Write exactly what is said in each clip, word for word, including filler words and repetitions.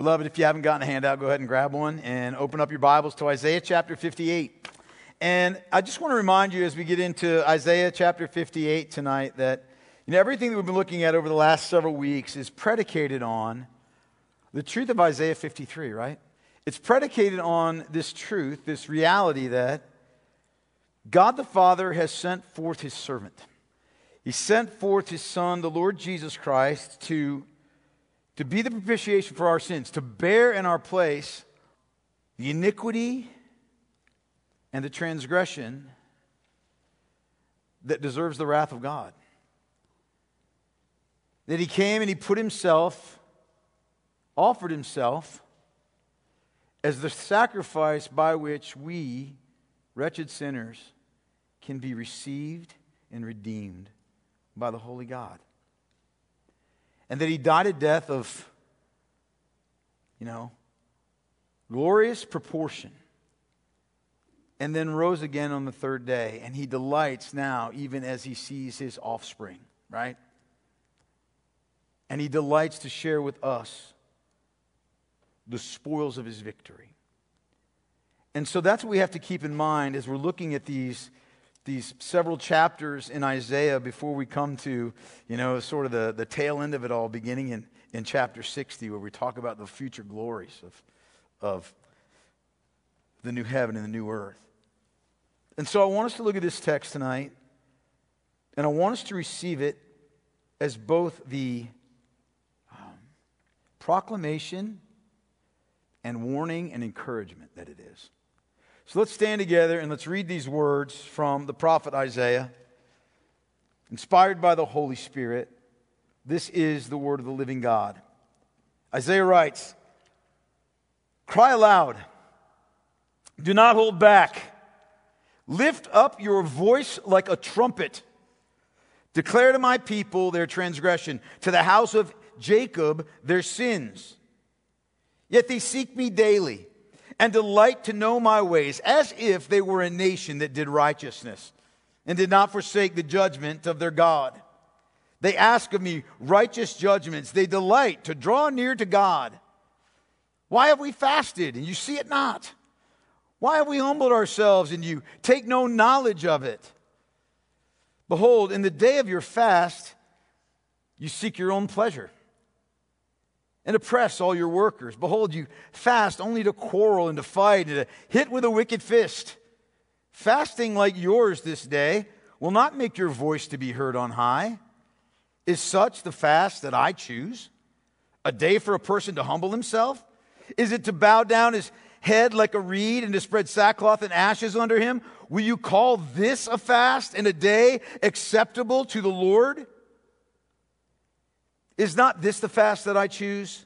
Beloved, if you haven't gotten a handout, go ahead and grab one and open up your Bibles to Isaiah chapter fifty-eight. And I just want to remind you as we get into Isaiah chapter fifty-eight tonight that you know, everything that we've been looking at over the last several weeks is predicated on the truth of Isaiah fifty-three, right? It's predicated on this truth, this reality that God the Father has sent forth His servant. He sent forth His Son, the Lord Jesus Christ, to, to be the propitiation for our sins, to bear in our place the iniquity and the transgression that deserves the wrath of God. That He came and He put Himself, offered Himself as the sacrifice by which we, wretched sinners, can be received and redeemed by the holy God. And that He died a death of, you know, glorious proportion. And then rose again on the third day. And He delights now even as He sees His offspring, right? And He delights to share with us the spoils of His victory. And so that's what we have to keep in mind as we're looking at these, these several chapters in Isaiah before we come to, you know, sort of the, the tail end of it all, beginning in, in chapter sixty, where we talk about the future glories of, of the new heaven and the new earth. And so I want us to look at this text tonight, and I want us to receive it as both the um, proclamation and warning and encouragement that it is. So let's stand together and let's read these words from the prophet Isaiah, inspired by the Holy Spirit. This is the word of the living God. Isaiah writes, "Cry aloud, do not hold back. Lift up your voice like a trumpet. Declare to my people their transgression, to the house of Jacob their sins. Yet they seek me daily and delight to know my ways, as if they were a nation that did righteousness and did not forsake the judgment of their God. They ask of me righteous judgments. They delight to draw near to God. Why have we fasted and you see it not? Why have we humbled ourselves and you take no knowledge of it? Behold, in the day of your fast, you seek your own pleasure and oppress all your workers. Behold, you fast only to quarrel and to fight and to hit with a wicked fist. Fasting like yours this day will not make your voice to be heard on high. Is such the fast that I choose? A day for a person to humble himself? Is it to bow down his head like a reed and to spread sackcloth and ashes under him? Will you call this a fast and a day acceptable to the Lord? Is not this the fast that I choose?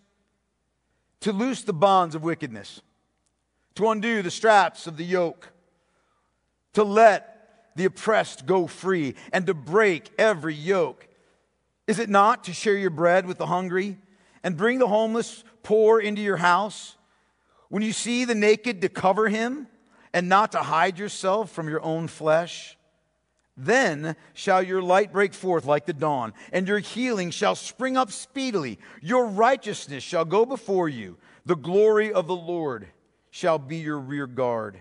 To loose the bonds of wickedness, to undo the straps of the yoke, to let the oppressed go free, and to break every yoke. Is it not to share your bread with the hungry, and bring the homeless poor into your house? When you see the naked, to cover him, and not to hide yourself from your own flesh? Then shall your light break forth like the dawn, and your healing shall spring up speedily. Your righteousness shall go before you. The glory of the Lord shall be your rear guard.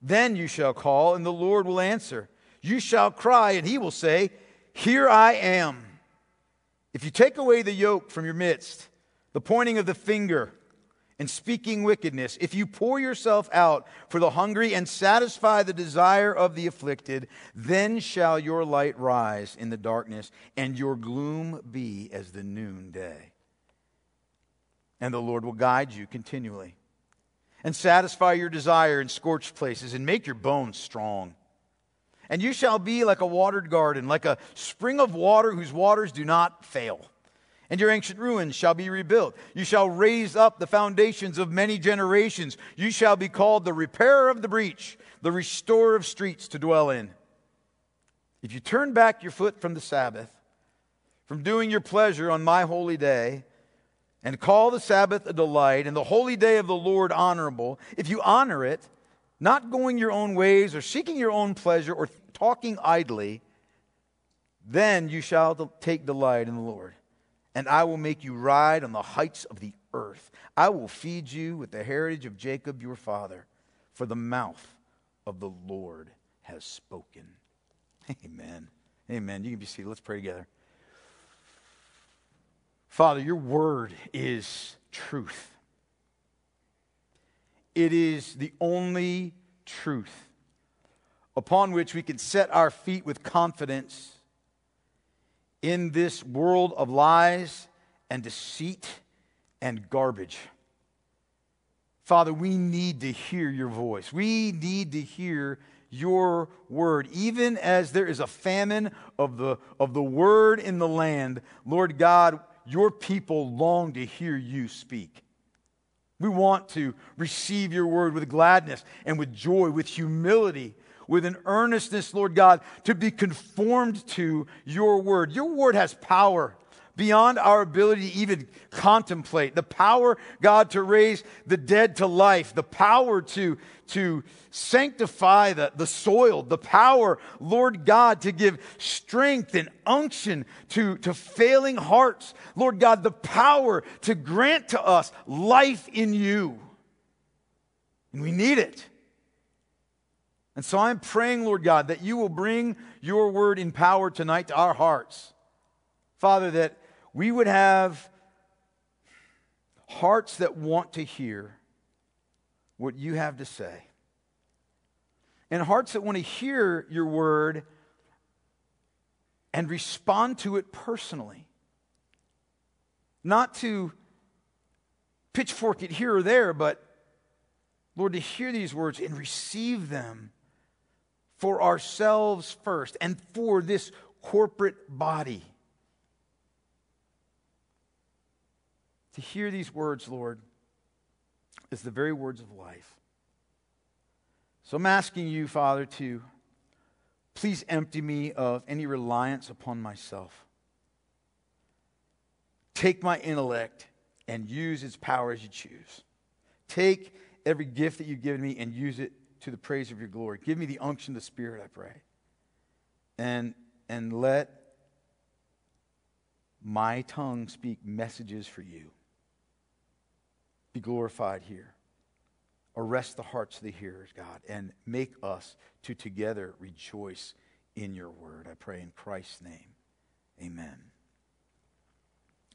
Then you shall call, and the Lord will answer. You shall cry, and He will say, Here I am. If you take away the yoke from your midst, the pointing of the finger, and speaking wickedness, if you pour yourself out for the hungry and satisfy the desire of the afflicted, then shall your light rise in the darkness and your gloom be as the noonday. And the Lord will guide you continually and satisfy your desire in scorched places and make your bones strong. And you shall be like a watered garden, like a spring of water whose waters do not fail. And your ancient ruins shall be rebuilt. You shall raise up the foundations of many generations. You shall be called the repairer of the breach, the restorer of streets to dwell in. If you turn back your foot from the Sabbath, from doing your pleasure on my holy day, and call the Sabbath a delight, and the holy day of the Lord honorable, if you honor it, not going your own ways, or seeking your own pleasure, or talking idly, then you shall take delight in the Lord. And I will make you ride on the heights of the earth. I will feed you with the heritage of Jacob your father, for the mouth of the Lord has spoken. Amen. Amen. You can be seated. Let's pray together. Father, your word is truth. It is the only truth upon which we can set our feet with confidence in this world of lies and deceit and garbage. Father, we need to hear your voice. We need to hear your word. Even as there is a famine of the, of the word in the land, Lord God, your people long to hear you speak. We want to receive your word with gladness and with joy, with humility, with an earnestness, Lord God, to be conformed to your word. Your word has power beyond our ability to even contemplate. The power, God, to raise the dead to life. The power to, to sanctify the, the soil. The power, Lord God, to give strength and unction to, to failing hearts. Lord God, the power to grant to us life in you. And we need it. And so I'm praying, Lord God, that you will bring your word in power tonight to our hearts. Father, that we would have hearts that want to hear what you have to say. And hearts that want to hear your word and respond to it personally. Not to pitchfork it here or there, but, Lord, to hear these words and receive them for ourselves first and for this corporate body. To hear these words, Lord, is the very words of life. So I'm asking you, Father, to please empty me of any reliance upon myself. Take my intellect and use its power as you choose. Take every gift that you've given me and use it to the praise of your glory. Give me the unction of the Spirit, I pray. And, and let my tongue speak messages for you. Be glorified here. Arrest the hearts of the hearers, God, and make us to together rejoice in your word. I pray in Christ's name. Amen.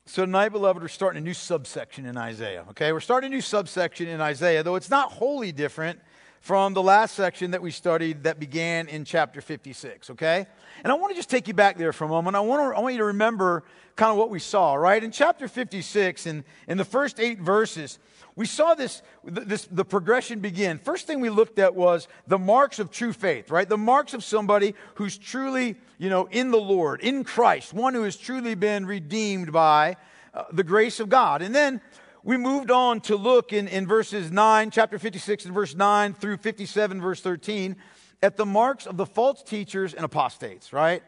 So tonight, beloved, we're starting a new subsection in Isaiah, okay? We're starting a new subsection in Isaiah, though it's not wholly different from the last section that we studied that began in chapter fifty-six, okay? And I want to just take you back there for a moment. I want, to, I want you to remember kind of what we saw, right? In chapter fifty-six, in, in the first eight verses, we saw this, this, the progression begin. First thing we looked at was the marks of true faith, right? The marks of somebody who's truly, you know, in the Lord, in Christ, one who has truly been redeemed by uh, the grace of God. And then we moved on to look in, in verses nine, chapter fifty-six and verse nine through fifty-seven, verse thirteen, at the marks of the false teachers and apostates, right?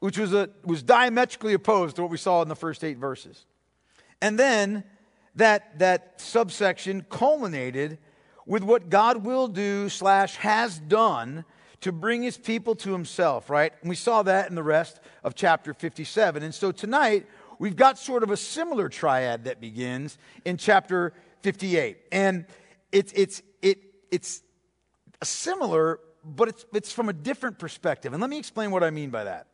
Which was a was diametrically opposed to what we saw in the first eight verses. And then that that subsection culminated with what God will do slash has done to bring his people to himself, right? And we saw that in the rest of chapter fifty-seven. And so tonight, we've got sort of a similar triad that begins in chapter fifty-eight. And it's it's it it's similar, but it's it's from a different perspective. And let me explain what I mean by that.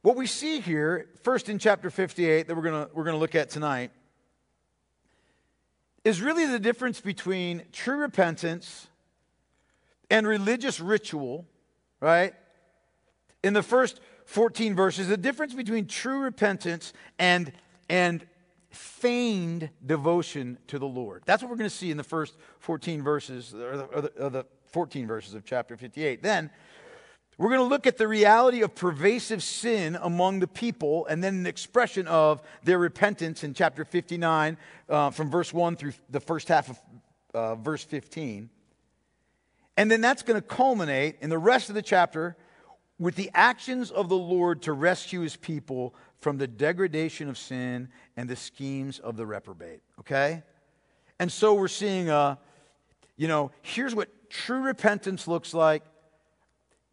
What we see here, first in chapter fifty-eight that we're gonna we're gonna look at tonight, is really the difference between true repentance and religious ritual, right? In the first fourteen verses, the difference between true repentance and, and feigned devotion to the Lord. That's what we're going to see in the first fourteen verses, or the, or the, or the fourteen verses of chapter fifty-eight. Then we're going to look at the reality of pervasive sin among the people, and then an expression of their repentance in chapter fifty-nine, uh, from verse one through the first half of uh, verse fifteen. And then that's going to culminate in the rest of the chapter with the actions of the Lord to rescue his people from the degradation of sin and the schemes of the reprobate, okay? And so we're seeing, uh, you know, here's what true repentance looks like.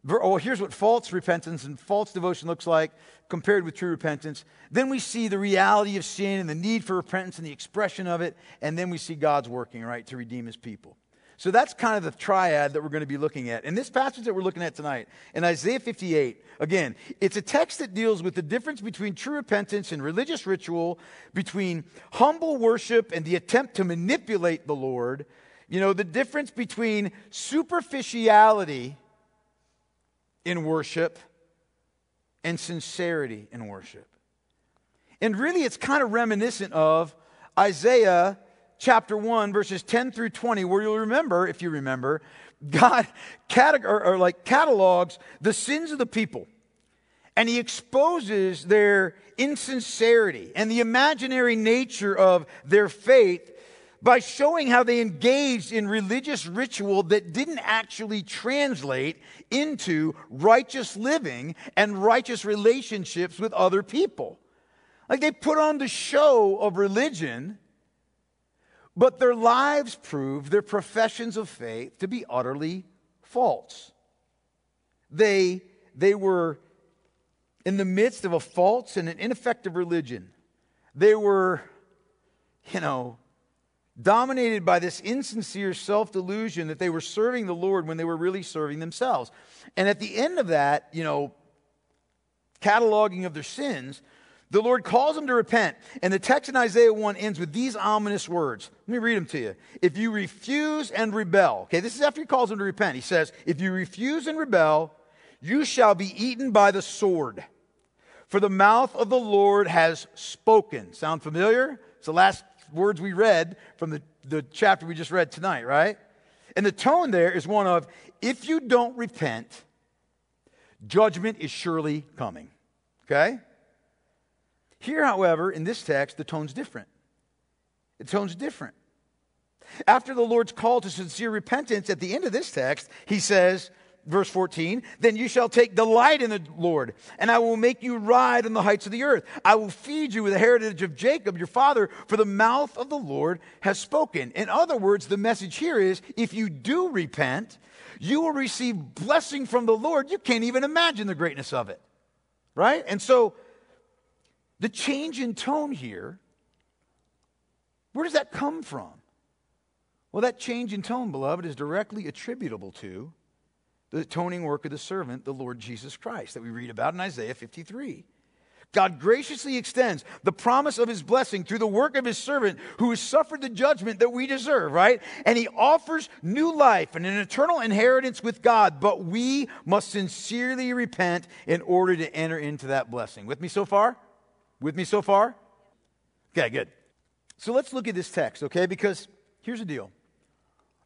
Well, here's what false repentance and false devotion looks like compared with true repentance. Then we see the reality of sin and the need for repentance and the expression of it. And then we see God's working, right, to redeem his people. So that's kind of the triad that we're going to be looking at. And this passage that we're looking at tonight, in Isaiah fifty-eight, again, it's a text that deals with the difference between true repentance and religious ritual, between humble worship and the attempt to manipulate the Lord. You know, the difference between superficiality in worship and sincerity in worship. And really it's kind of reminiscent of Isaiah chapter one verses ten through twenty, where you'll remember, if you remember, God cate- or, or like catalogs the sins of the people, and he exposes their insincerity and the imaginary nature of their faith by showing how they engaged in religious ritual that didn't actually translate into righteous living and righteous relationships with other people. Like, they put on the show of religion, but their lives proved their professions of faith to be utterly false. They, they were in the midst of a false and an ineffective religion. They were, you know, dominated by this insincere self-delusion that they were serving the Lord when they were really serving themselves. And at the end of that, you know, cataloging of their sins, the Lord calls them to repent. And the text in Isaiah one ends with these ominous words. Let me read them to you. If you refuse and rebel. Okay, this is after he calls them to repent. He says, if you refuse and rebel, you shall be eaten by the sword. For the mouth of the Lord has spoken. Sound familiar? It's the last words we read from the, the chapter we just read tonight, right? And the tone there is one of, if you don't repent, judgment is surely coming, okay? Here, however, in this text, the tone's different. The tone's different. After the Lord's call to sincere repentance, at the end of this text, he says, verse fourteen, then you shall take delight in the Lord, and I will make you ride on the heights of the earth. I will feed you with the heritage of Jacob, your father, for the mouth of the Lord has spoken. In other words, the message here is, if you do repent, you will receive blessing from the Lord. You can't even imagine the greatness of it, right? And so the change in tone here, where does that come from? Well, that change in tone, beloved, is directly attributable to the atoning work of the servant, the Lord Jesus Christ, that we read about in Isaiah fifty-three. God graciously extends the promise of his blessing through the work of his servant who has suffered the judgment that we deserve, right? And he offers new life and an eternal inheritance with God, but we must sincerely repent in order to enter into that blessing. With me so far? With me so far? Okay, good. So let's look at this text, okay? Because here's the deal.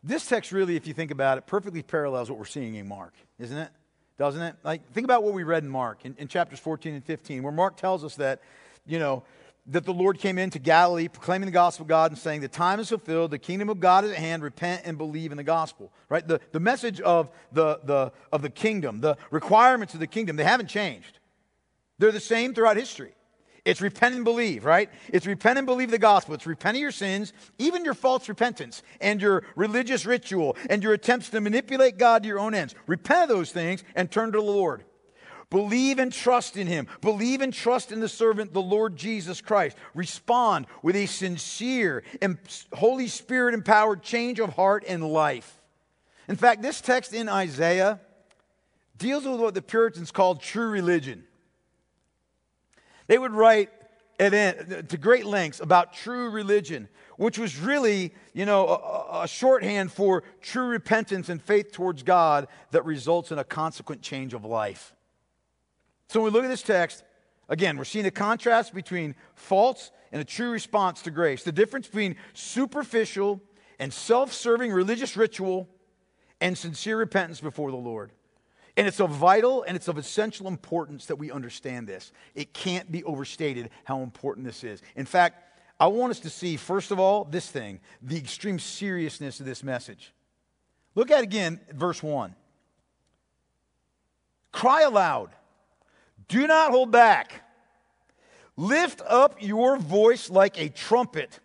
This text really, if you think about it, perfectly parallels what we're seeing in Mark, isn't it? Doesn't it? Like, think about what we read in Mark, in, in chapters fourteen and fifteen, where Mark tells us that, you know, that the Lord came into Galilee, proclaiming the gospel of God and saying, the time is fulfilled, the kingdom of God is at hand, repent and believe in the gospel, right? The, the message of the, the, of the kingdom, the requirements of the kingdom, they haven't changed. They're the same throughout history. It's repent and believe, right? It's repent and believe the gospel. It's repent of your sins, even your false repentance and your religious ritual and your attempts to manipulate God to your own ends. Repent of those things and turn to the Lord. Believe and trust in him. Believe and trust in the servant, the Lord Jesus Christ. Respond with a sincere and Holy Spirit-empowered change of heart and life. In fact, this text in Isaiah deals with what the Puritans called true religion. They would write to great lengths about true religion, which was really, you know, a, a shorthand for true repentance and faith towards God that results in a consequent change of life. So when we look at this text, again, we're seeing a contrast between false and a true response to grace. The difference between superficial and self-serving religious ritual and sincere repentance before the Lord. And it's of vital and it's of essential importance that we understand this. It can't be overstated how important this is. In fact, I want us to see, first of all, this thing, the extreme seriousness of this message. Look at again, verse one. Cry aloud. Do not hold back. Lift up your voice like a trumpet.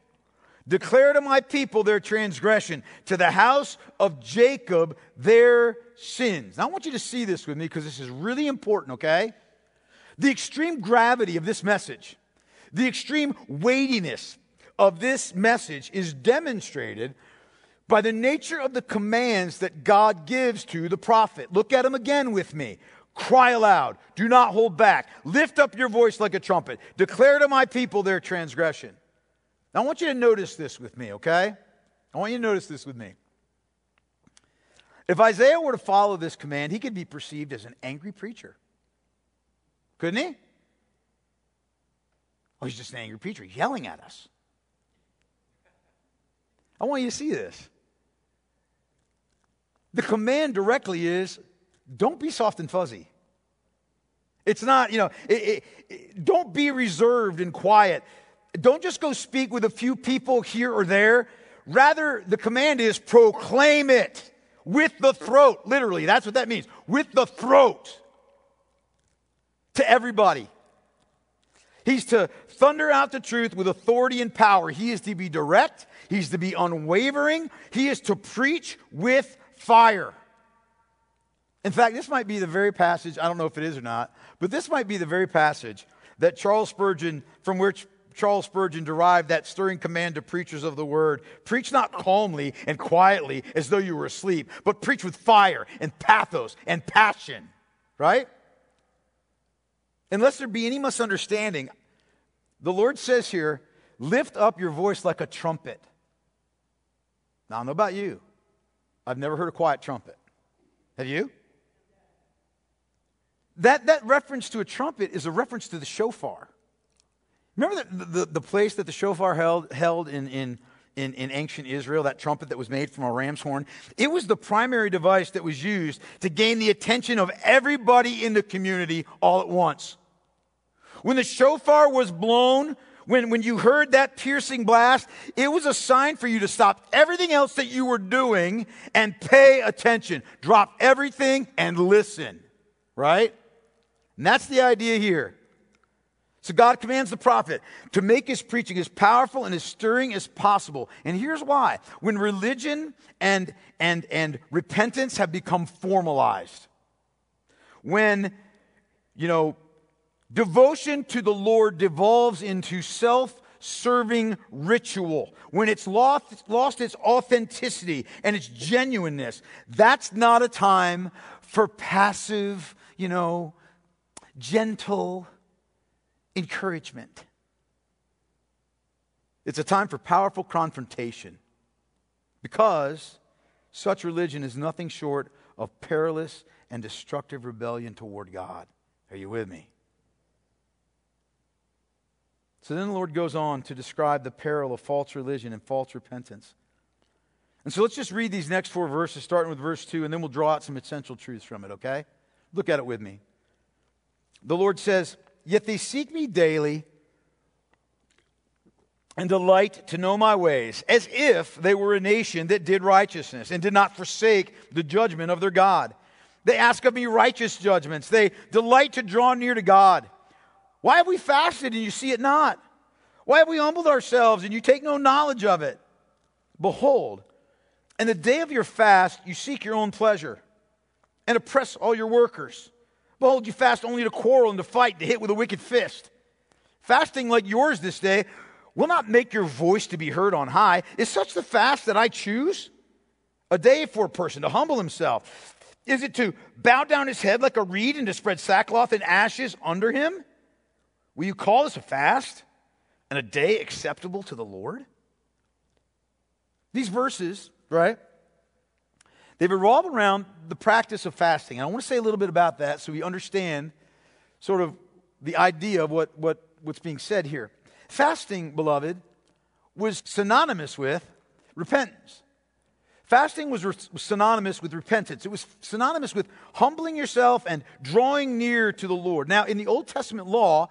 Declare to my people their transgression, to the house of Jacob their sins. Now I want you to see this with me because this is really important, okay? The extreme gravity of this message, the extreme weightiness of this message is demonstrated by the nature of the commands that God gives to the prophet. Look at them again with me. Cry aloud. Do not hold back. Lift up your voice like a trumpet. Declare to my people their transgression. Now I want you to notice this with me, okay? I want you to notice this with me. If Isaiah were to follow this command, he could be perceived as an angry preacher. Couldn't he? Oh, he's just an angry preacher yelling at us. I want you to see this. The command directly is, don't be soft and fuzzy. It's not, you know, it, it, it, don't be reserved and quiet. Don't just go speak with a few people here or there. Rather, the command is proclaim it with the throat. Literally, that's what that means. With the throat to everybody. He's to thunder out the truth with authority and power. He is to be direct. He's to be unwavering. He is to preach with fire. In fact, this might be the very passage, I don't know if it is or not, but this might be the very passage that Charles Spurgeon, from which Charles Spurgeon derived that stirring command to preachers of the word. Preach not calmly and quietly as though you were asleep, but preach with fire and pathos and passion, right? Unless there be any misunderstanding, the Lord says here, lift up your voice like a trumpet. Now, I don't know about you. I've never heard a quiet trumpet. Have you? That, that reference to a trumpet is a reference to the shofar. Remember the, the, the place that the shofar held, held in, in, in, in ancient Israel, that trumpet that was made from a ram's horn? It was the primary device that was used to gain the attention of everybody in the community all at once. When the shofar was blown, when, when you heard that piercing blast, it was a sign for you to stop everything else that you were doing and pay attention. Drop everything and listen, right? And that's the idea here. So God commands the prophet to make his preaching as powerful and as stirring as possible. And here's why. When religion and, and, and repentance have become formalized, when, you know, devotion to the Lord devolves into self-serving ritual, when it's lost, lost its authenticity and its genuineness, that's not a time for passive, you know, gentle encouragement. It's a time for powerful confrontation because such religion is nothing short of perilous and destructive rebellion toward God. Are you with me? So then the Lord goes on to describe the peril of false religion and false repentance. And so let's just read these next four verses, starting with verse two, and then we'll draw out some essential truths from it, okay? Look at it with me. The Lord says, yet they seek me daily and delight to know my ways, as if they were a nation that did righteousness and did not forsake the judgment of their God. They ask of me righteous judgments. They delight to draw near to God. Why have we fasted and you see it not? Why have we humbled ourselves and you take no knowledge of it? Behold, in the day of your fast you seek your own pleasure and oppress all your workers. Behold, you fast only to quarrel and to fight, to hit with a wicked fist. Fasting like yours this day will not make your voice to be heard on high. Is such the fast that I choose? A day for a person to humble himself. Is it to bow down his head like a reed and to spread sackcloth and ashes under him? Will you call this a fast and a day acceptable to the Lord? These verses, right? They've revolved around the practice of fasting. And I want to say a little bit about that so we understand sort of the idea of what, what, what's being said here. Fasting, beloved, was synonymous with repentance. Fasting was, re- was synonymous with repentance. It was synonymous with humbling yourself and drawing near to the Lord. Now, in the Old Testament law,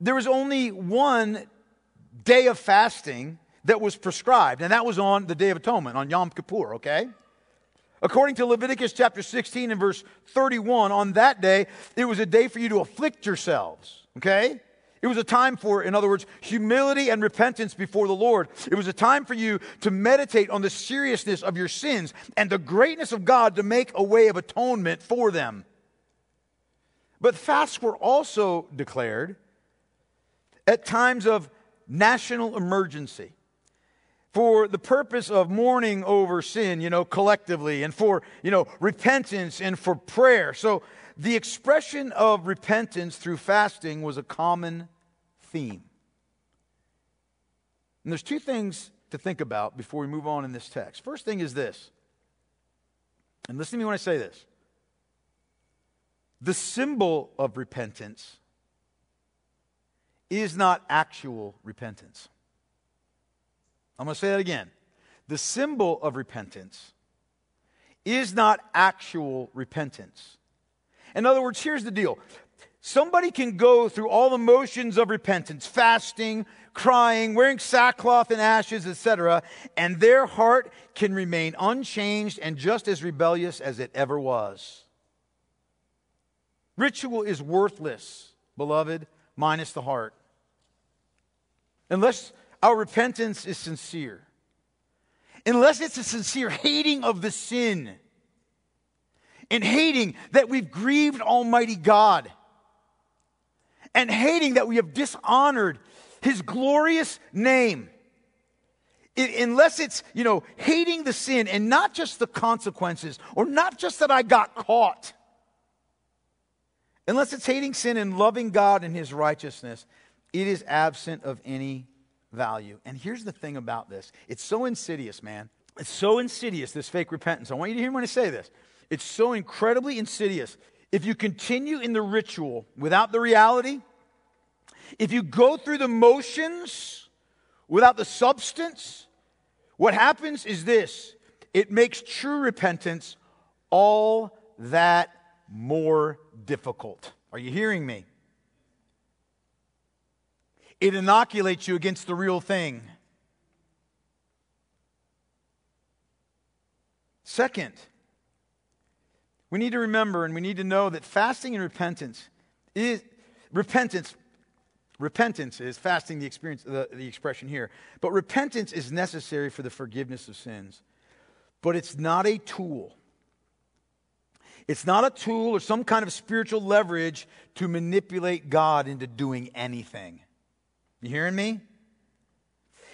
there was only one day of fasting that was prescribed, and that was on the Day of Atonement, on Yom Kippur, okay? According to Leviticus chapter sixteen and verse thirty-one, on that day, it was a day for you to afflict yourselves, okay? It was a time for, in other words, humility and repentance before the Lord. It was a time for you to meditate on the seriousness of your sins and the greatness of God to make a way of atonement for them. But fasts were also declared at times of national emergency for the purpose of mourning over sin, you know, collectively, and for, you know, repentance and for prayer. So the expression of repentance through fasting was a common theme. And there's two things to think about before we move on in this text. First thing is this, and listen to me when I say this. The symbol of repentance is not actual repentance. I'm going to say that again. The symbol of repentance is not actual repentance. In other words, here's the deal. Somebody can go through all the motions of repentance, fasting, crying, wearing sackcloth and ashes, et cetera, and their heart can remain unchanged and just as rebellious as it ever was. Ritual is worthless, beloved, minus the heart. Unless our repentance is sincere. Unless it's a sincere hating of the sin. And hating that we've grieved Almighty God. And hating that we have dishonored His glorious name. It, unless it's, you know, hating the sin and not just the consequences. Or not just that I got caught. Unless it's hating sin and loving God and His righteousness, it is absent of any value. And here's the thing about this. It's so insidious, man. It's so insidious, this fake repentance. I want you to hear me when I say this. It's so incredibly insidious. If you continue in the ritual without the reality, if you go through the motions without the substance, what happens is this. It makes true repentance all that more difficult. Are you hearing me? It inoculates you against the real thing. Second, we need to remember and we need to know that fasting and repentance is repentance. Repentance is fasting, the experience, the, the expression here. But repentance is necessary for the forgiveness of sins. But it's not a tool. It's not a tool or some kind of spiritual leverage to manipulate God into doing anything. You hearing me?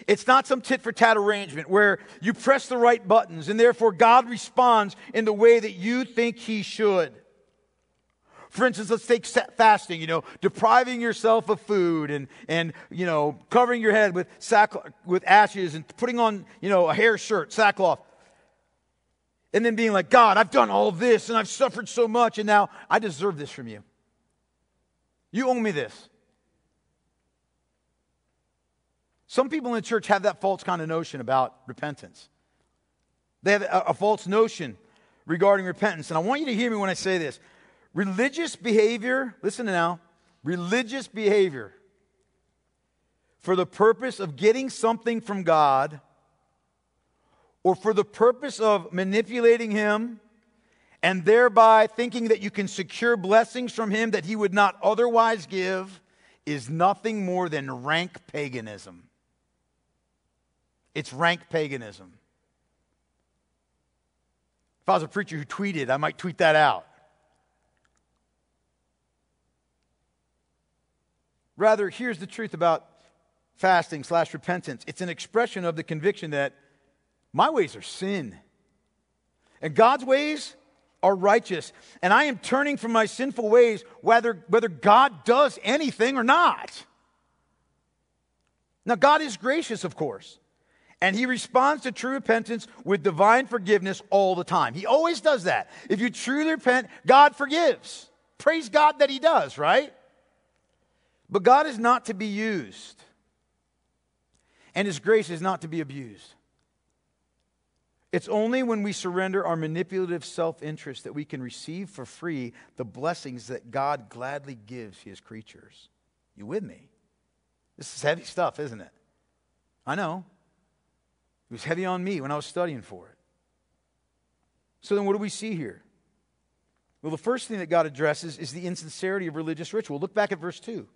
It's not some tit-for-tat arrangement where you press the right buttons and therefore God responds in the way that you think He should. For instance, let's take fasting, you know, depriving yourself of food and, and you know, covering your head with sack, with ashes and putting on, you know, a hair shirt, sackcloth. And then being like, God, I've done all this and I've suffered so much and now I deserve this from you. You owe me this. Some people in the church have that false kind of notion about repentance. They have a, a false notion regarding repentance. And I want you to hear me when I say this. Religious behavior, listen now, religious behavior for the purpose of getting something from God or for the purpose of manipulating Him and thereby thinking that you can secure blessings from Him that He would not otherwise give is nothing more than rank paganism. It's rank paganism. If I was a preacher who tweeted, I might tweet that out. Rather, here's the truth about fasting slash repentance. It's an expression of the conviction that my ways are sin, and God's ways are righteous, and I am turning from my sinful ways whether, whether God does anything or not. Now, God is gracious, of course, and He responds to true repentance with divine forgiveness all the time. He always does that. If you truly repent, God forgives. Praise God that He does, right? But God is not to be used, and His grace is not to be abused. It's only when we surrender our manipulative self-interest that we can receive for free the blessings that God gladly gives His creatures. You with me? This is heavy stuff, isn't it? I know. It was heavy on me when I was studying for it. So then what do we see here? Well, the first thing that God addresses is the insincerity of religious ritual. Look back at verse two.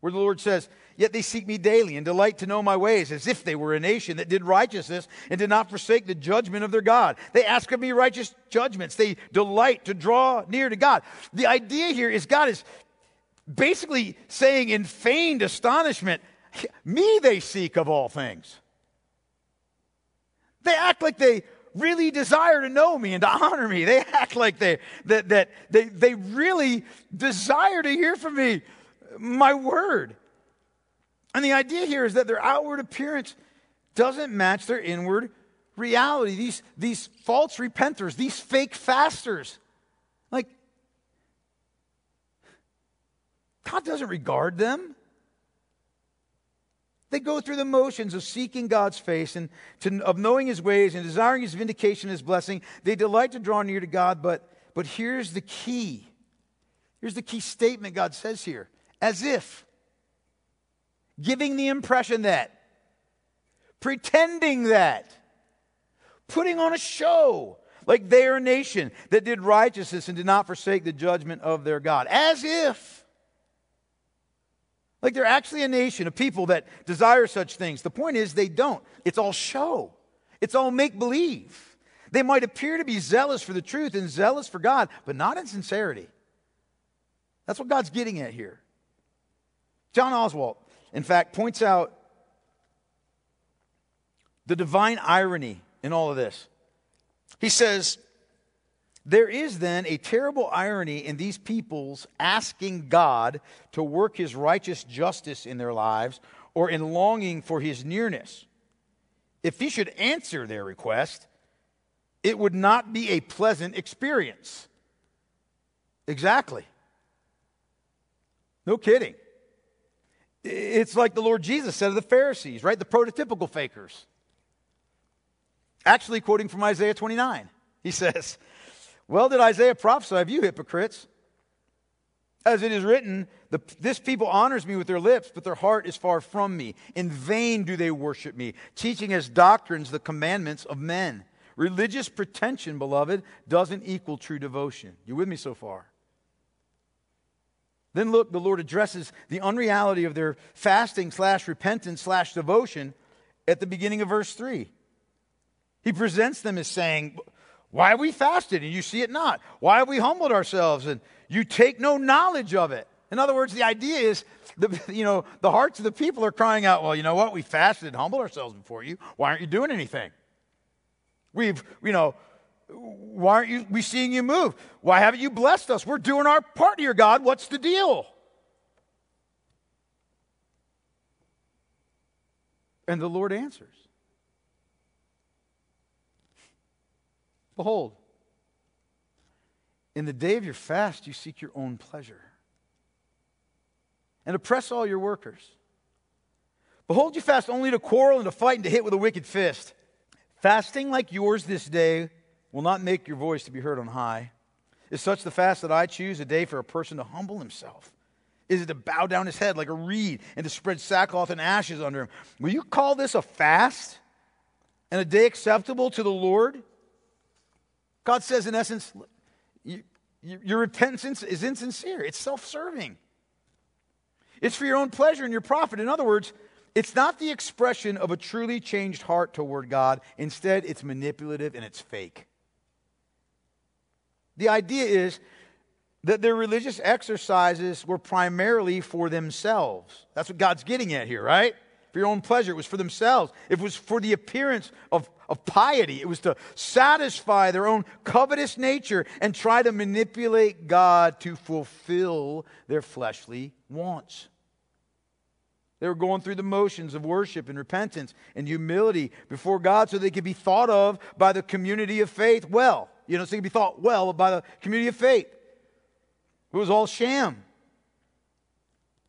where the Lord says, "Yet they seek me daily and delight to know my ways, as if they were a nation that did righteousness and did not forsake the judgment of their God. They ask of me righteous judgments. They delight to draw near to God." The idea here is God is basically saying in feigned astonishment, me they seek of all things. They act like they really desire to know me and to honor me. They act like they that that they they really desire to hear from me, my word. And the idea here is that their outward appearance doesn't match their inward reality. These, these false repenters, these fake fasters, like, God doesn't regard them. They go through the motions of seeking God's face and to, of knowing his ways and desiring his vindication and his blessing. They delight to draw near to God, but, but here's the key. Here's the key statement God says here. As if. Giving the impression that, pretending that, putting on a show, like they are a nation that did righteousness and did not forsake the judgment of their God. As if. Like they're actually a nation of people that desire such things. The point is they don't. It's all show. It's all make-believe. They might appear to be zealous for the truth and zealous for God, but not in sincerity. That's what God's getting at here. John Oswald, in fact, points out the divine irony in all of this. He says, there is then a terrible irony in these people's asking God to work his righteous justice in their lives or in longing for his nearness. If he should answer their request, it would not be a pleasant experience. Exactly. No kidding. It's like the Lord Jesus said of the Pharisees, right? The prototypical fakers. Actually, quoting from Isaiah twenty-nine, he says, well, did Isaiah prophesy of you hypocrites? As it is written, the, this people honors me with their lips, but their heart is far from me. In vain do they worship me, teaching as doctrines the commandments of men. Religious pretension, beloved, doesn't equal true devotion. You with me so far? Then look, the Lord addresses the unreality of their fasting slash repentance slash devotion at the beginning of verse three. He presents them as saying, why have we fasted and you see it not? Why have we humbled ourselves and you take no knowledge of it? In other words, the idea is, the, you know, the hearts of the people are crying out, well, you know what? We fasted and humbled ourselves before you. Why aren't you doing anything? We've, you know, why aren't you, we seeing you move? Why haven't you blessed us? We're doing our part here, God. What's the deal? And the Lord answers. Behold, in the day of your fast, you seek your own pleasure and oppress all your workers. Behold, you fast only to quarrel and to fight and to hit with a wicked fist. Fasting like yours this day will not make your voice to be heard on high. Is such the fast that I choose, a day for a person to humble himself? Is it to bow down his head like a reed and to spread sackcloth and ashes under him? Will you call this a fast and a day acceptable to the Lord? God says, in essence, you, you, your repentance is insincere. It's self-serving. It's for your own pleasure and your profit. In other words, it's not the expression of a truly changed heart toward God. Instead, it's manipulative and it's fake. The idea is that their religious exercises were primarily for themselves. That's what God's getting at here, right? For your own pleasure, it was for themselves. It was for the appearance of, of piety. It was to satisfy their own covetous nature and try to manipulate God to fulfill their fleshly wants. They were going through the motions of worship and repentance and humility before God so they could be thought of by the community of faith well. You know, so you can be thought well by the community of faith. It was all sham.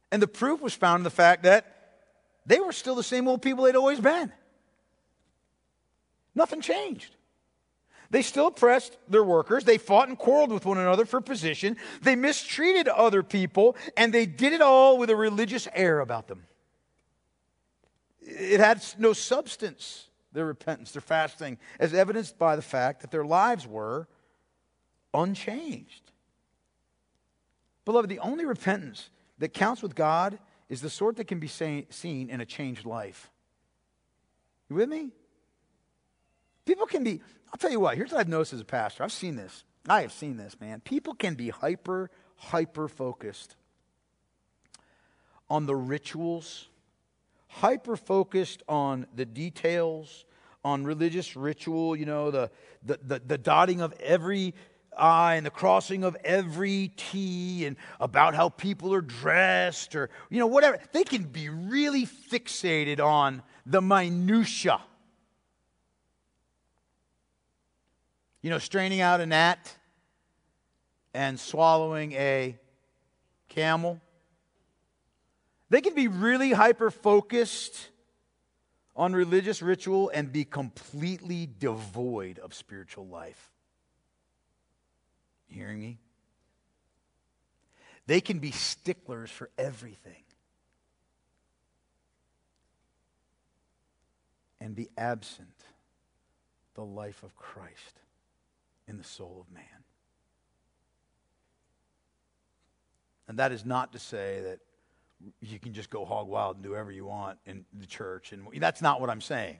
And the proof was found in the fact that they were still the same old people they'd always been. Nothing changed. They still oppressed their workers. They fought and quarreled with one another for position. They mistreated other people, and they did it all with a religious air about them. It had no substance. Their repentance, their fasting, as evidenced by the fact that their lives were unchanged. Beloved, the only repentance that counts with God is the sort that can be say, seen in a changed life. You with me? People can be, I'll tell you what, here's what I've noticed as a pastor. I've seen this. I have seen this, man. People can be hyper, hyper focused on the rituals, hyper focused on the details, on religious ritual, you know, the, the, the, the dotting of every I and the crossing of every T and about how people are dressed or, you know, whatever. They can be really fixated on the minutia. You know, straining out a gnat and swallowing a camel. They can be really hyper-focused on religious ritual and be completely devoid of spiritual life. You hearing me? They can be sticklers for everything and be absent the life of Christ in the soul of man. And that is not to say that you can just go hog wild and do whatever you want in the church, and that's not what I'm saying.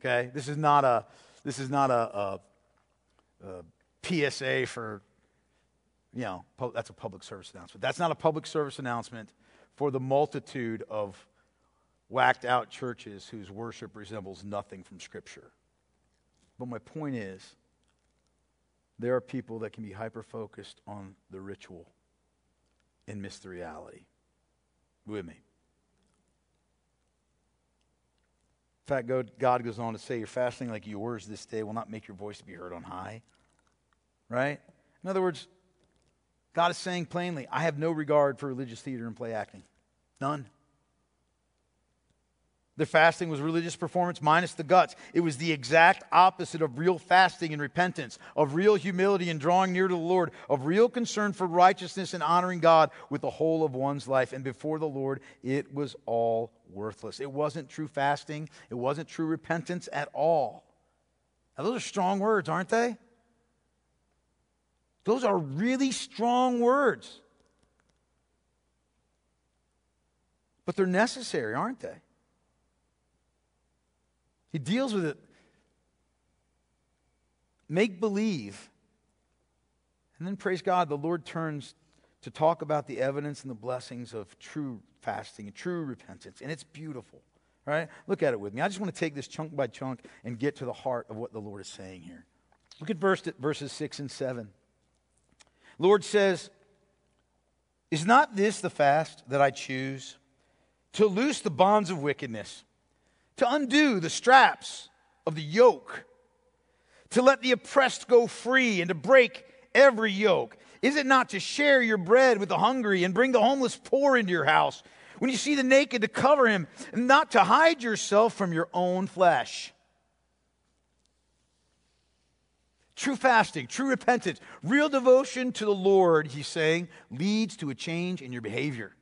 Okay, this is not a this is not a, a, a P S A for. You know, that's a public service announcement. That's not a public service announcement for the multitude of whacked-out churches whose worship resembles nothing from Scripture. But my point is, there are people that can be hyper-focused on the ritual and miss the reality. You with me? In fact, God goes on to say, your fasting like yours this day will not make your voice be heard on high. Right? In other words, God is saying plainly, I have no regard for religious theater and play acting. None. Their fasting was religious performance minus the guts. It was the exact opposite of real fasting and repentance, of real humility and drawing near to the Lord, of real concern for righteousness and honoring God with the whole of one's life. And before the Lord, it was all worthless. It wasn't true fasting. It wasn't true repentance at all. Now, those are strong words, aren't they? Those are really strong words. But they're necessary, aren't they? He deals with it. Make believe. And then, praise God, the Lord turns to talk about the evidence and the blessings of true fasting and true repentance. And it's beautiful, right? Look at it with me. I just want to take this chunk by chunk and get to the heart of what the Lord is saying here. Look at verse, verses six and seven. Lord says, is not this the fast that I choose? To loose the bonds of wickedness, to undo the straps of the yoke, to let the oppressed go free, and to break every yoke. Is it not to share your bread with the hungry and bring the homeless poor into your house? When you see the naked, to cover him, and not to hide yourself from your own flesh. True fasting, true repentance, real devotion to the Lord, he's saying, leads to a change in your behavior.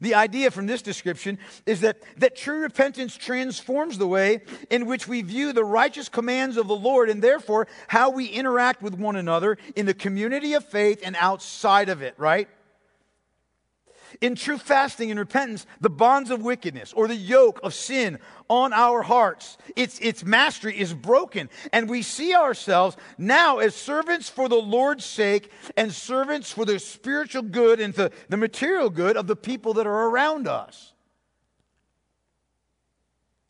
The idea from this description is that, that true repentance transforms the way in which we view the righteous commands of the Lord and therefore how we interact with one another in the community of faith and outside of it, right? In true fasting and repentance, the bonds of wickedness or the yoke of sin on our hearts, its, its mastery is broken. And we see ourselves now as servants for the Lord's sake and servants for the spiritual good and the, the material good of the people that are around us.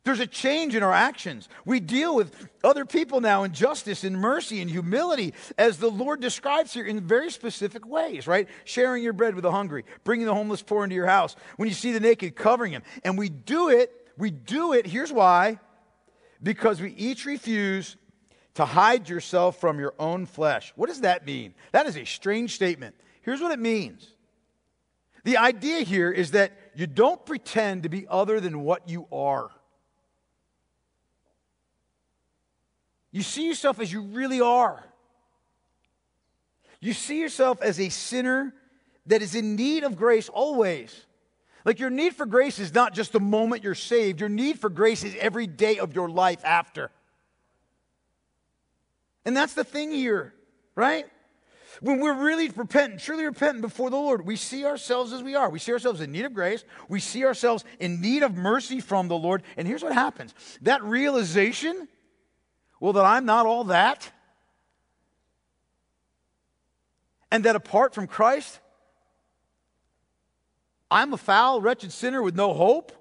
There's a change in our actions. We deal with other people now in justice and mercy and humility as the Lord describes here in very specific ways, right? Sharing your bread with the hungry, bringing the homeless poor into your house. When you see the naked, covering him. And we do it, we do it, here's why. Because we each refuse to hide yourself from your own flesh. What does that mean? That is a strange statement. Here's what it means. The idea here is that you don't pretend to be other than what you are. You see yourself as you really are. You see yourself as a sinner that is in need of grace always. Like your need for grace is not just the moment you're saved. Your need for grace is every day of your life after. And that's the thing here, right? When we're really repentant, truly repentant before the Lord, we see ourselves as we are. We see ourselves in need of grace. We see ourselves in need of mercy from the Lord. And here's what happens. That realization, well, that I'm not all that, and that apart from Christ, I'm a foul, wretched sinner with no hope,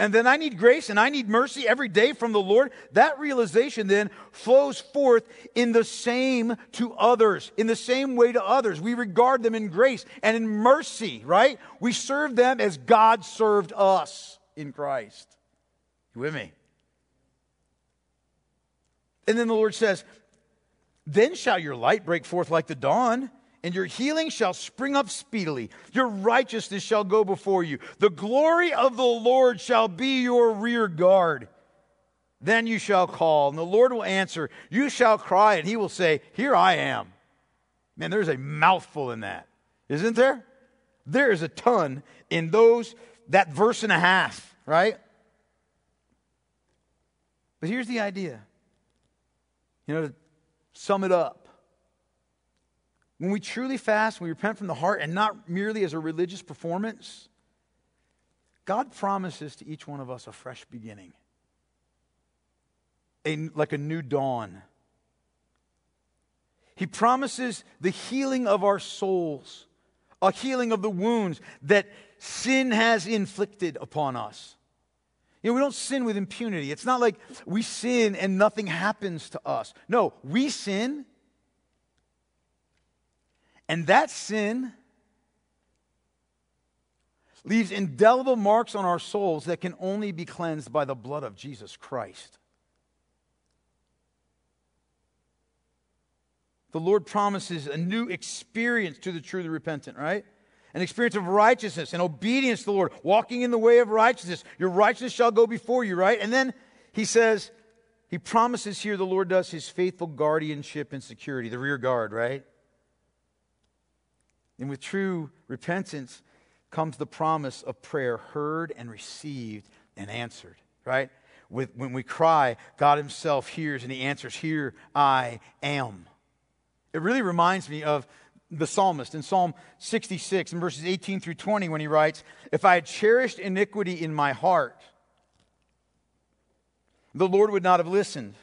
and then I need grace and I need mercy every day from the Lord. That realization then flows forth in the same to others, in the same way to others. We regard them in grace and in mercy, right? We serve them as God served us in Christ. You with me? And then the Lord says, then shall your light break forth like the dawn, and your healing shall spring up speedily. Your righteousness shall go before you. The glory of the Lord shall be your rear guard. Then you shall call, and the Lord will answer. You shall cry, and he will say, here I am. Man, there's a mouthful in that, isn't there? There is a ton in those, that verse and a half, right? But here's the idea. You know, to sum it up. When we truly fast, we repent from the heart and not merely as a religious performance, God promises to each one of us a fresh beginning, a, like a new dawn. He promises the healing of our souls, a healing of the wounds that sin has inflicted upon us. You know, we don't sin with impunity. It's not like we sin and nothing happens to us. No, we sin. And that sin leaves indelible marks on our souls that can only be cleansed by the blood of Jesus Christ. The Lord promises a new experience to the truly repentant, right? An experience of righteousness and obedience to the Lord, walking in the way of righteousness. Your righteousness shall go before you, right? And then he says, he promises here, the Lord does his faithful guardianship and security, the rear guard, right? And with true repentance comes the promise of prayer heard and received and answered, right? With, when we cry, God himself hears and he answers, here I am. It really reminds me of the psalmist in Psalm sixty-six in verses eighteen through twenty when he writes, if I had cherished iniquity in my heart, the Lord would not have listened.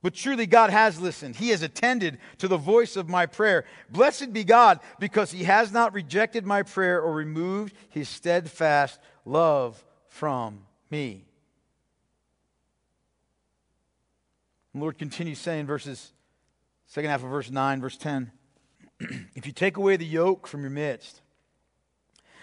But truly God has listened. He has attended to the voice of my prayer. Blessed be God, because he has not rejected my prayer or removed his steadfast love from me. The Lord continues saying, verses, second half of verse nine, verse ten, if you take away the yoke from your midst,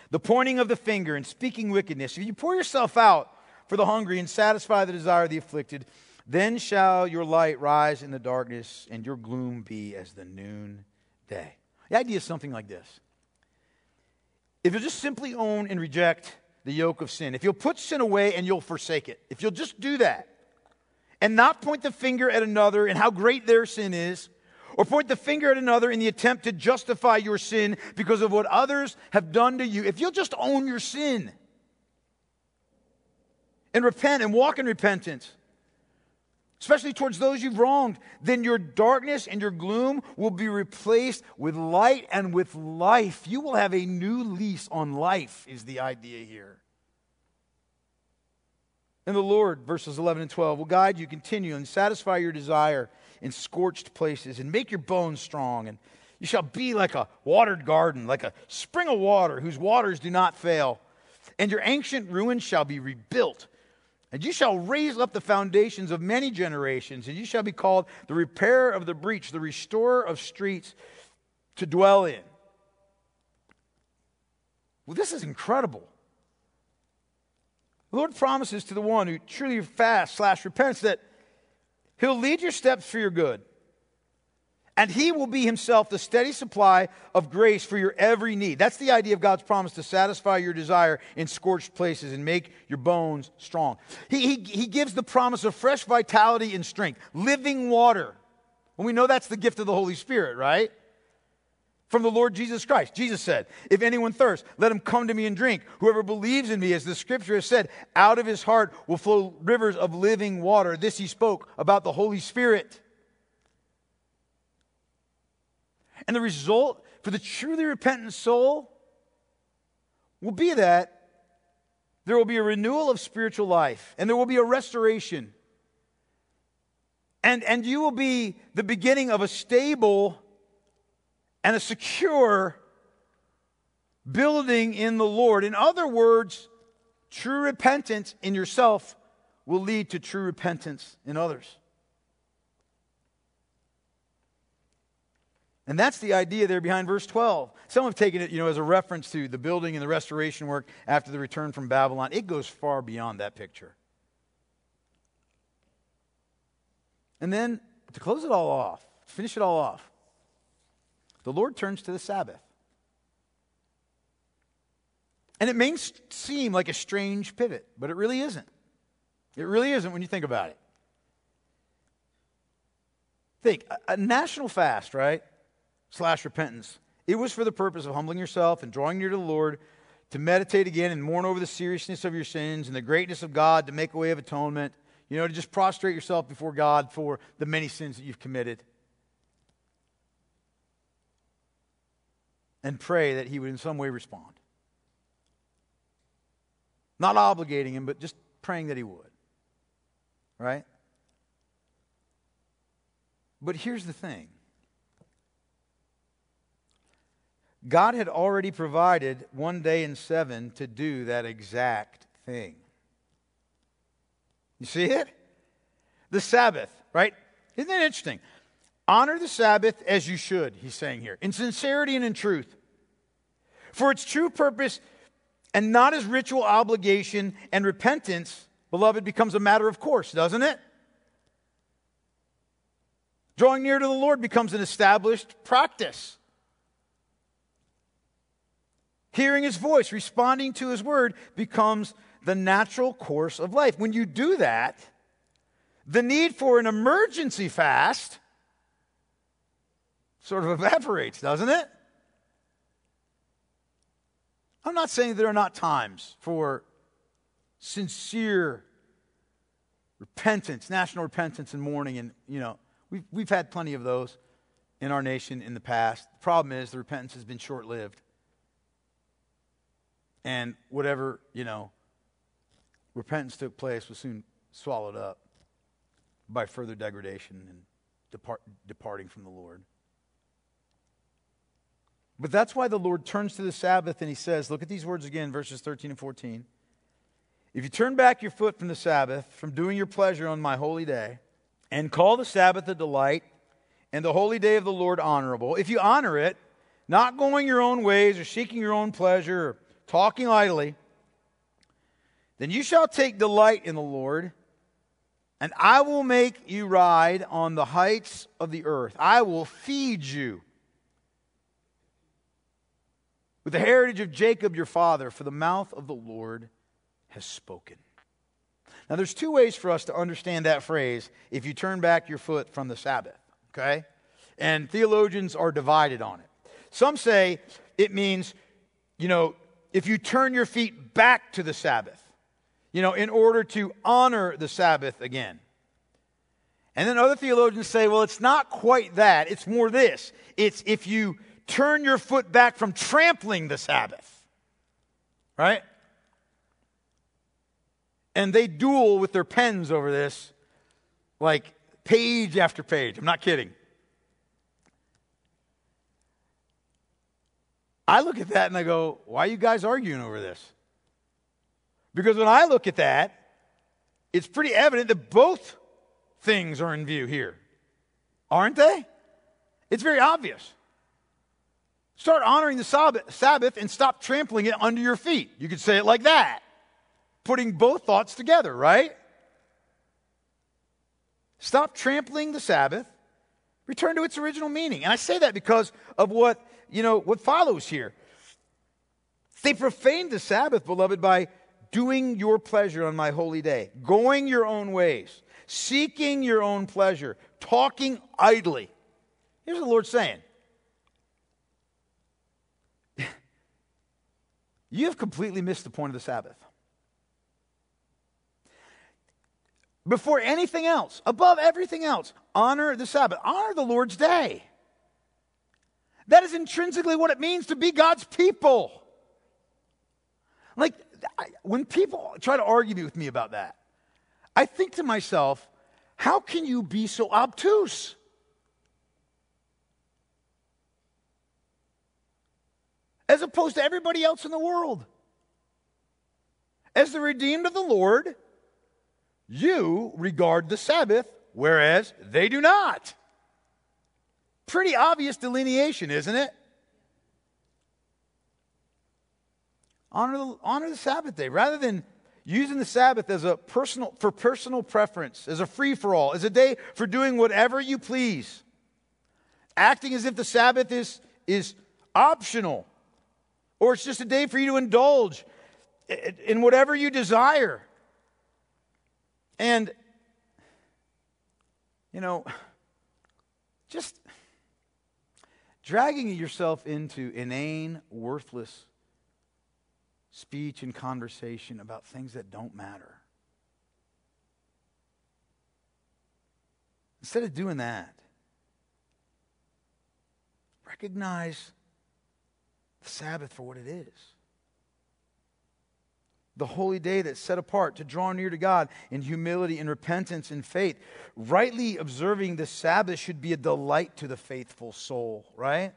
the pointing of the finger and speaking wickedness, if you pour yourself out for the hungry and satisfy the desire of the afflicted, then shall your light rise in the darkness and your gloom be as the noonday. The idea is something like this. If you'll just simply own and reject the yoke of sin, if you'll put sin away and you'll forsake it, if you'll just do that and not point the finger at another and how great their sin is, or point the finger at another in the attempt to justify your sin because of what others have done to you, if you'll just own your sin and repent and walk in repentance, especially towards those you've wronged, then your darkness and your gloom will be replaced with light and with life. You will have a new lease on life, is the idea here. And the Lord, verses eleven and twelve, will guide you continually and satisfy your desire in scorched places and make your bones strong. And you shall be like a watered garden, like a spring of water whose waters do not fail. And your ancient ruins shall be rebuilt. And you shall raise up the foundations of many generations, and you shall be called the repairer of the breach, the restorer of streets to dwell in. Well, this is incredible. The Lord promises to the one who truly fasts slash repents that he'll lead your steps for your good, and he will be himself the steady supply of grace for your every need. That's the idea of God's promise to satisfy your desire in scorched places and make your bones strong. He, he, he gives the promise of fresh vitality and strength, living water. And we know that's the gift of the Holy Spirit, right? From the Lord Jesus Christ. Jesus said, if anyone thirsts, let him come to me and drink. Whoever believes in me, as the scripture has said, out of his heart will flow rivers of living water. This he spoke about the Holy Spirit. And the result for the truly repentant soul will be that there will be a renewal of spiritual life, and there will be a restoration. And, and you will be the beginning of a stable and a secure building in the Lord. In other words, true repentance in yourself will lead to true repentance in others. And that's the idea there behind verse twelve. Some have taken it, you know, as a reference to the building and the restoration work after the return from Babylon. It goes far beyond that picture. And then, to close it all off, to finish it all off, the Lord turns to the Sabbath. And it may seem like a strange pivot, but it really isn't. It really isn't when you think about it. Think, a, a national fast, right? Slash repentance. It was for the purpose of humbling yourself and drawing near to the Lord, to meditate again and mourn over the seriousness of your sins and the greatness of God, to make a way of atonement, you know, to just prostrate yourself before God for the many sins that you've committed. And pray that He would in some way respond. Not obligating Him, but just praying that He would. Right? But here's the thing. God had already provided one day in seven to do that exact thing. You see it? The Sabbath, right? Isn't that interesting? Honor the Sabbath as you should, he's saying here, in sincerity and in truth. For its true purpose and not as ritual obligation, and repentance, beloved, becomes a matter of course, doesn't it? Drawing near to the Lord becomes an established practice. Hearing His voice, responding to His word becomes the natural course of life. When you do that, the need for an emergency fast sort of evaporates, doesn't it? I'm not saying there are not times for sincere repentance, national repentance and mourning, and, you know, we've, we've had plenty of those in our nation in the past. The problem is the repentance has been short-lived. And whatever, you know, repentance took place was soon swallowed up by further degradation and depart, departing from the Lord. But that's why the Lord turns to the Sabbath and He says, look at these words again, verses thirteen and fourteen. If you turn back your foot from the Sabbath, from doing your pleasure on my holy day, and call the Sabbath a delight, and the holy day of the Lord honorable, if you honor it, not going your own ways or seeking your own pleasure or talking idly, then you shall take delight in the Lord, and I will make you ride on the heights of the earth. I will feed you with the heritage of Jacob your father, for the mouth of the Lord has spoken. Now there's two ways for us to understand that phrase, if you turn back your foot from the Sabbath, okay? And theologians are divided on it. Some say it means, you know, if you turn your feet back to the Sabbath, you know, in order to honor the Sabbath again. And then other theologians say, well, it's not quite that, it's more this. It's if you turn your foot back from trampling the Sabbath, right? And they duel with their pens over this, like page after page. I'm not kidding. I look at that and I go, why are you guys arguing over this? Because when I look at that, it's pretty evident that both things are in view here, aren't they? It's very obvious. Start honoring the Sabbath and stop trampling it under your feet. You could say it like that. Putting both thoughts together, right? Stop trampling the Sabbath. Return to its original meaning. And I say that because of what, you know, what follows here. They profaned the Sabbath, beloved, by doing your pleasure on my holy day, going your own ways, seeking your own pleasure, talking idly. Here's what the Lord's saying. You have completely missed the point of the Sabbath. Before anything else, above everything else, honor the Sabbath. Honor the Lord's day. That is intrinsically what it means to be God's people. Like, I, when people try to argue with me about that, I think to myself, how can you be so obtuse? As opposed to everybody else in the world. As the redeemed of the Lord, you regard the Sabbath, whereas they do not. Pretty obvious delineation, isn't it? Honor the, honor the Sabbath day. Rather than using the Sabbath as a personal for personal preference, as a free-for-all, as a day for doing whatever you please, acting as if the Sabbath is, is optional, or it's just a day for you to indulge in whatever you desire. And, you know, just dragging yourself into inane, worthless speech and conversation about things that don't matter. Instead of doing that, recognize the Sabbath for what it is. The holy day that's set apart to draw near to God in humility and repentance and faith. Rightly observing the Sabbath should be a delight to the faithful soul, right?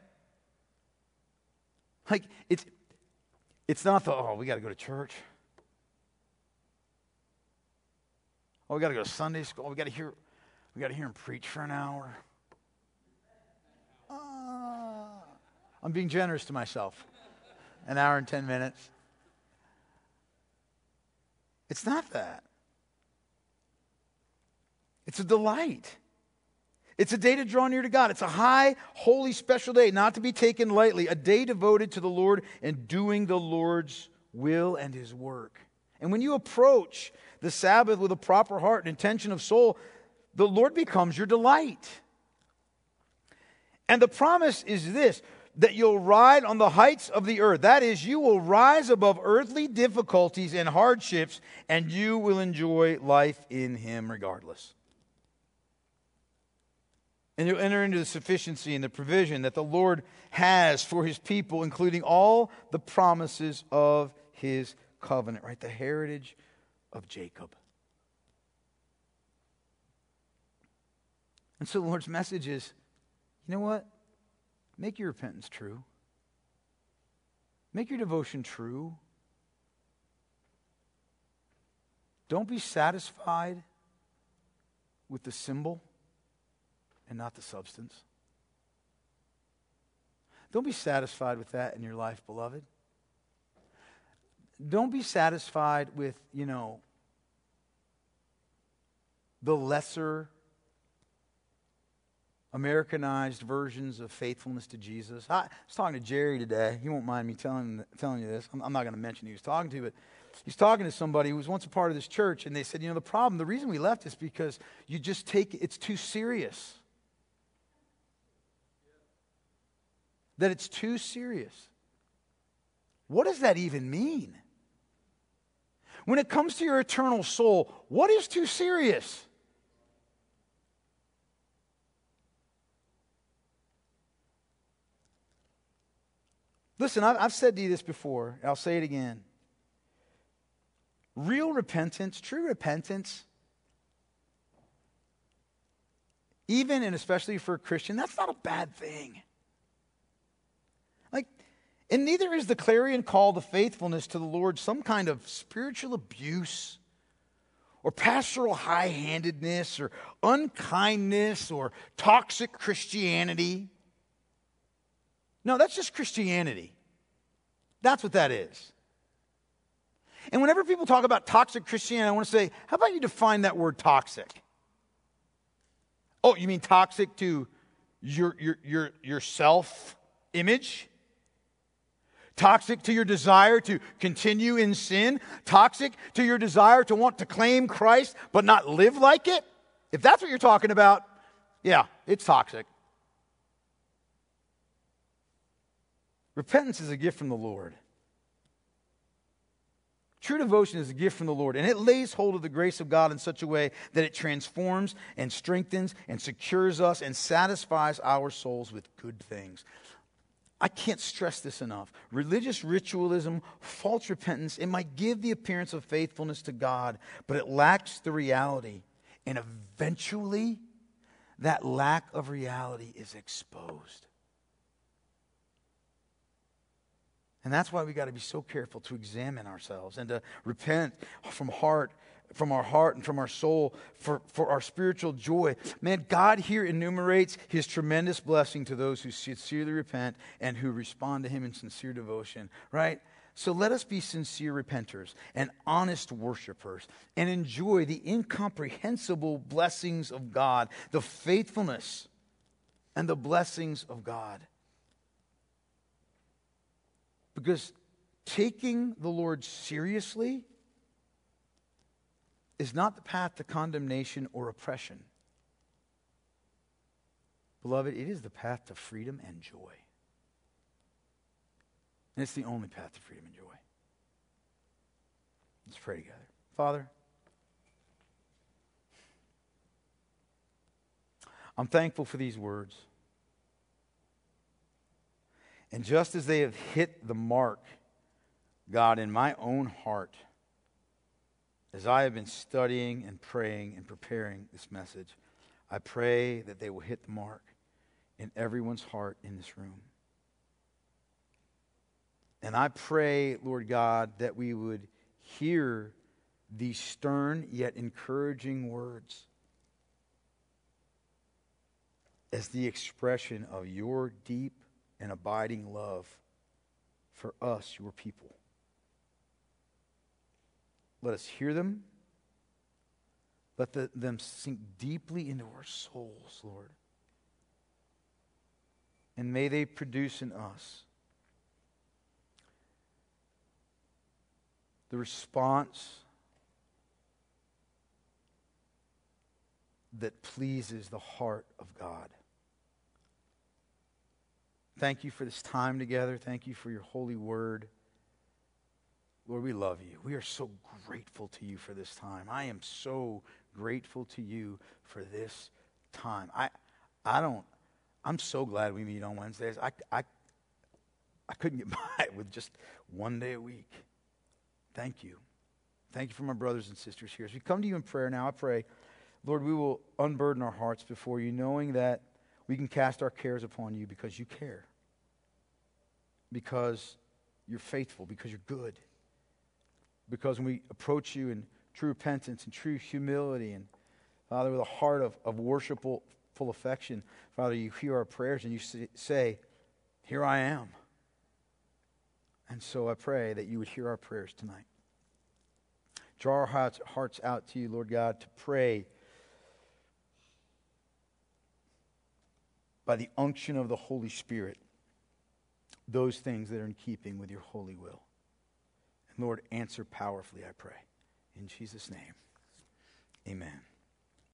Like, it's it's not the, oh, we got to go to church. Oh, we got to go to Sunday school. We got to hear we got to hear him preach for an hour. Uh, I'm being generous to myself. An hour and ten minutes. It's not that. It's a delight. It's a day to draw near to God. It's a high, holy, special day, not to be taken lightly. A day devoted to the Lord and doing the Lord's will and His work. And when you approach the Sabbath with a proper heart and intention of soul, the Lord becomes your delight. And the promise is this, that you'll ride on the heights of the earth. That is, you will rise above earthly difficulties and hardships, and you will enjoy life in Him regardless. And you'll enter into the sufficiency and the provision that the Lord has for His people, including all the promises of His covenant, right? The heritage of Jacob. And so the Lord's message is, you know what? Make your repentance true. Make your devotion true. Don't be satisfied with the symbol and not the substance. Don't be satisfied with that in your life, beloved. Don't be satisfied with, you know, the lesser Americanized versions of faithfulness to Jesus. I was talking to Jerry today. He won't mind me telling telling you this. I'm, I'm not going to mention who he was talking to, but he's talking to somebody who was once a part of this church, and they said, you know, the problem, the reason we left is because you just take, it's too serious. That it's too serious. What does that even mean? When it comes to your eternal soul, what is too serious? Listen, I've said to you this before, and I'll say it again. Real repentance, true repentance, even and especially for a Christian, that's not a bad thing. Like, and neither is the clarion call to faithfulness to the Lord some kind of spiritual abuse or pastoral high-handedness or unkindness or toxic Christianity. No, that's just Christianity. That's what that is. And whenever people talk about toxic Christianity, I want to say, how about you define that word toxic? Oh, you mean toxic to your, your, your, your self-image? Toxic to your desire to continue in sin? Toxic to your desire to want to claim Christ but not live like it? If that's what you're talking about, yeah, it's toxic. Repentance is a gift from the Lord. True devotion is a gift from the Lord, and it lays hold of the grace of God in such a way that it transforms and strengthens and secures us and satisfies our souls with good things. I can't stress this enough. Religious ritualism, false repentance, it might give the appearance of faithfulness to God, but it lacks the reality. And eventually, that lack of reality is exposed. And that's why we got to be so careful to examine ourselves and to repent from heart, from our heart and from our soul for, for our spiritual joy. Man, God here enumerates his tremendous blessing to those who sincerely repent and who respond to him in sincere devotion, right? So let us be sincere repenters and honest worshipers and enjoy the incomprehensible blessings of God, the faithfulness and the blessings of God. Because taking the Lord seriously is not the path to condemnation or oppression. Beloved, it is the path to freedom and joy. And it's the only path to freedom and joy. Let's pray together. Father, I'm thankful for these words. And just as they have hit the mark, God, in my own heart, as I have been studying and praying and preparing this message, I pray that they will hit the mark in everyone's heart in this room. And I pray, Lord God, that we would hear these stern yet encouraging words as the expression of your deep and abiding love for us, your people. Let us hear them. Let the, them sink deeply into our souls, Lord. And may they produce in us the response that pleases the heart of God. Thank you for this time together. Thank you for your holy word. Lord, we love you. We are so grateful to you for this time. I am so grateful to you for this time. I I don't, I'm so glad we meet on Wednesdays. I, I, I couldn't get by with just one day a week. Thank you. Thank you for my brothers and sisters here. As we come to you in prayer now, I pray, Lord, we will unburden our hearts before you, knowing that we can cast our cares upon you because you care, because you're faithful, because you're good, because when we approach you in true repentance and true humility and, Father, with a heart of, of worshipful affection, Father, you hear our prayers and you say, here I am. And so I pray that you would hear our prayers tonight. Draw our hearts, hearts out to you, Lord God, to pray by the unction of the Holy Spirit, those things that are in keeping with your holy will. And Lord, answer powerfully, I pray. In Jesus' name, amen.